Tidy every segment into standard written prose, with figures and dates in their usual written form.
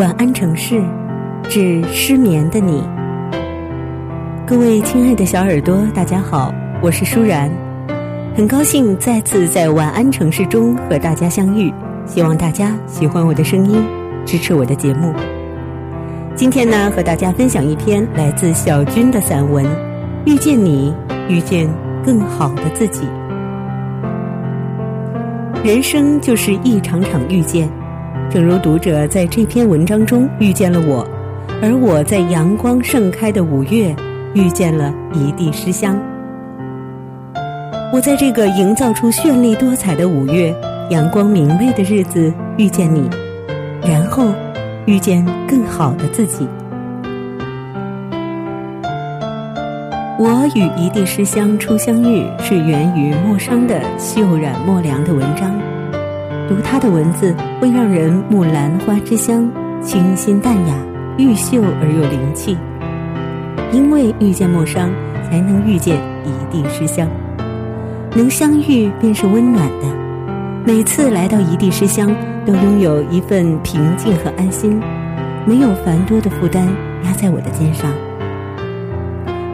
晚安城市，致失眠的你。各位亲爱的小耳朵，大家好，我是舒然，很高兴再次在晚安城市中和大家相遇，希望大家喜欢我的声音，支持我的节目。今天呢，和大家分享一篇来自小军的散文《遇见你，遇见更好的自己》。人生就是一场场遇见，正如读者在这篇文章中遇见了我，而我在阳光盛开的五月遇见了一地诗香。我在这个营造出绚丽多彩的五月阳光明媚的日子遇见你，然后遇见更好的自己。我与一地诗香初相遇是源于莫殇的秀染莫凉的文章，读他的文字会让人目兰花之香，清新淡雅，玉秀而又灵气。因为遇见莫殇，才能遇见一地诗香，能相遇便是温暖的。每次来到一地诗香，都拥有一份平静和安心，没有繁多的负担压在我的肩上。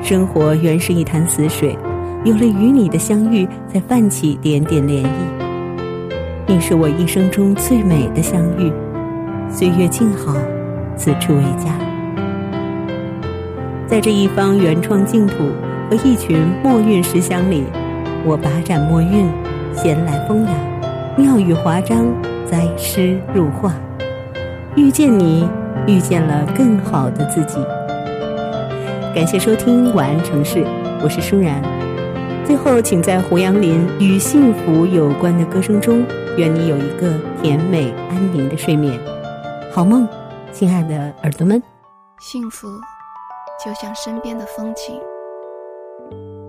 生活原是一潭死水，有了与你的相遇，才泛起点点涟漪。你是我一生中最美的相遇，岁月静好，此处为家。在这一方原创净土和一群墨韵诗香里，我把盏墨韵，闲来风雅，妙语华章，栽诗入画。遇见你，遇见了更好的自己。感谢收听晚安城市，我是舒然。最后请在胡杨林与幸福有关的歌声中，愿你有一个甜美安宁的睡眠。好梦，亲爱的耳朵们。幸福就像身边的风景，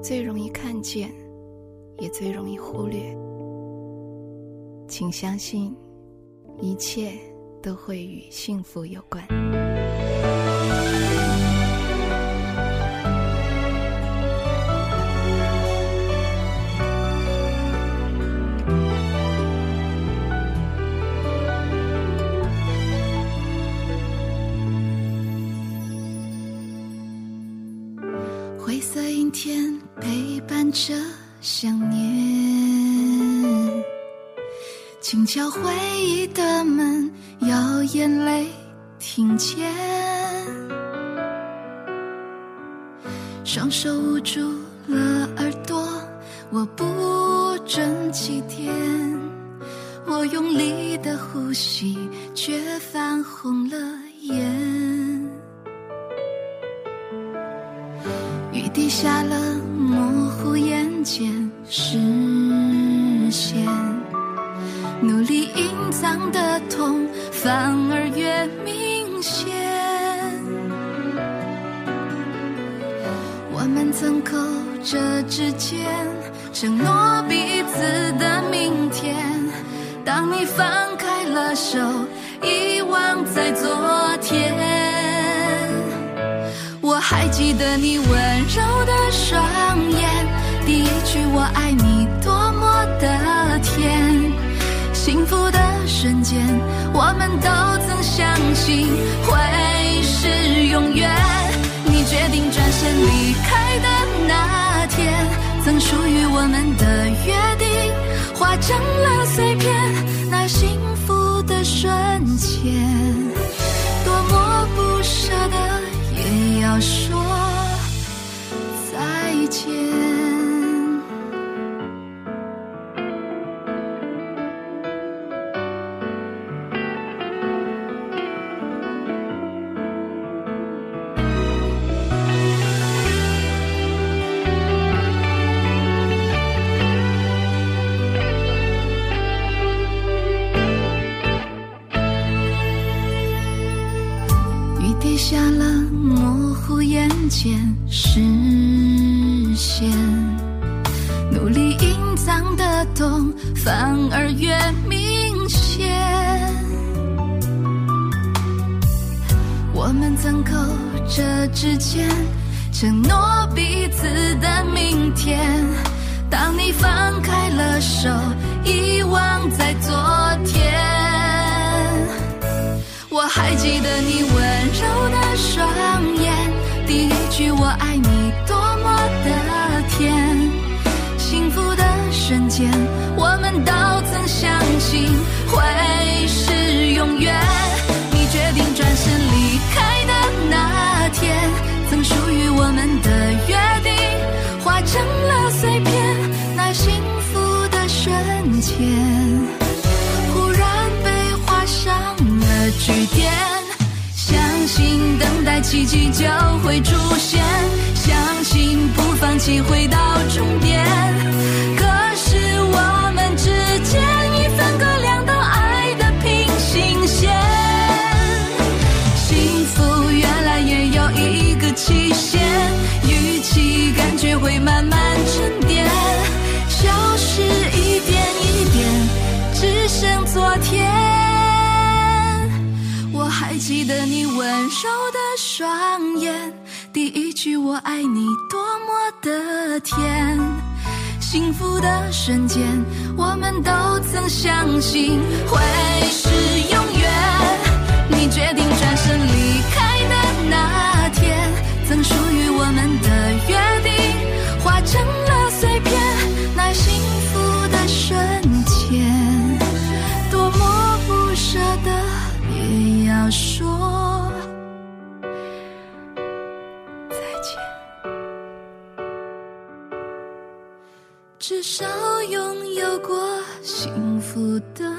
最容易看见，也最容易忽略。请相信，一切都会与幸福有关。灰色阴天陪伴着想念，轻敲回忆的门，要眼泪听见，双手捂住了耳朵，我不争气点，我用力的呼吸，却泛红了眼，雨滴下了，模糊眼前视线，努力隐藏的痛反而越明显。我们曾扣着指尖，承诺彼此的明天，当你放开了手，遗忘在昨天。我还记得你温柔的双眼，第一句我爱你多么的甜，幸福的瞬间，我们都曾相信会是永远。你决定转身离开的那天，曾属于我们的约定化成了碎片，那幸福的瞬间，多么不舍得也要说再见。下了模糊眼前视线，努力隐藏的痛反而越明显。我们曾扣着指尖，承诺彼此的明天，当你放开了手，遗忘在昨天。我还记得你温柔的双眼，第一句我爱你多么的甜，幸福的瞬间我们都曾相信会是永远。你决定转身离开的那天，曾属于我们的约定化成了碎片，那幸福的瞬间句点，相信等待奇迹就会出现，相信不放弃回到终点。可是我们之间已分隔两道爱的平行线，幸福原来也有一个期限，预期感觉会慢慢沉淀，消失一点一点，只剩昨天。我还记得你温柔的双眼，第一句我爱你多么的甜，幸福的瞬间我们都曾相信会是永远。你决定转身离开的那天，曾属于我们的约定化成了碎片，那幸福的瞬间多么不舍得要说再见，至少拥有过幸福的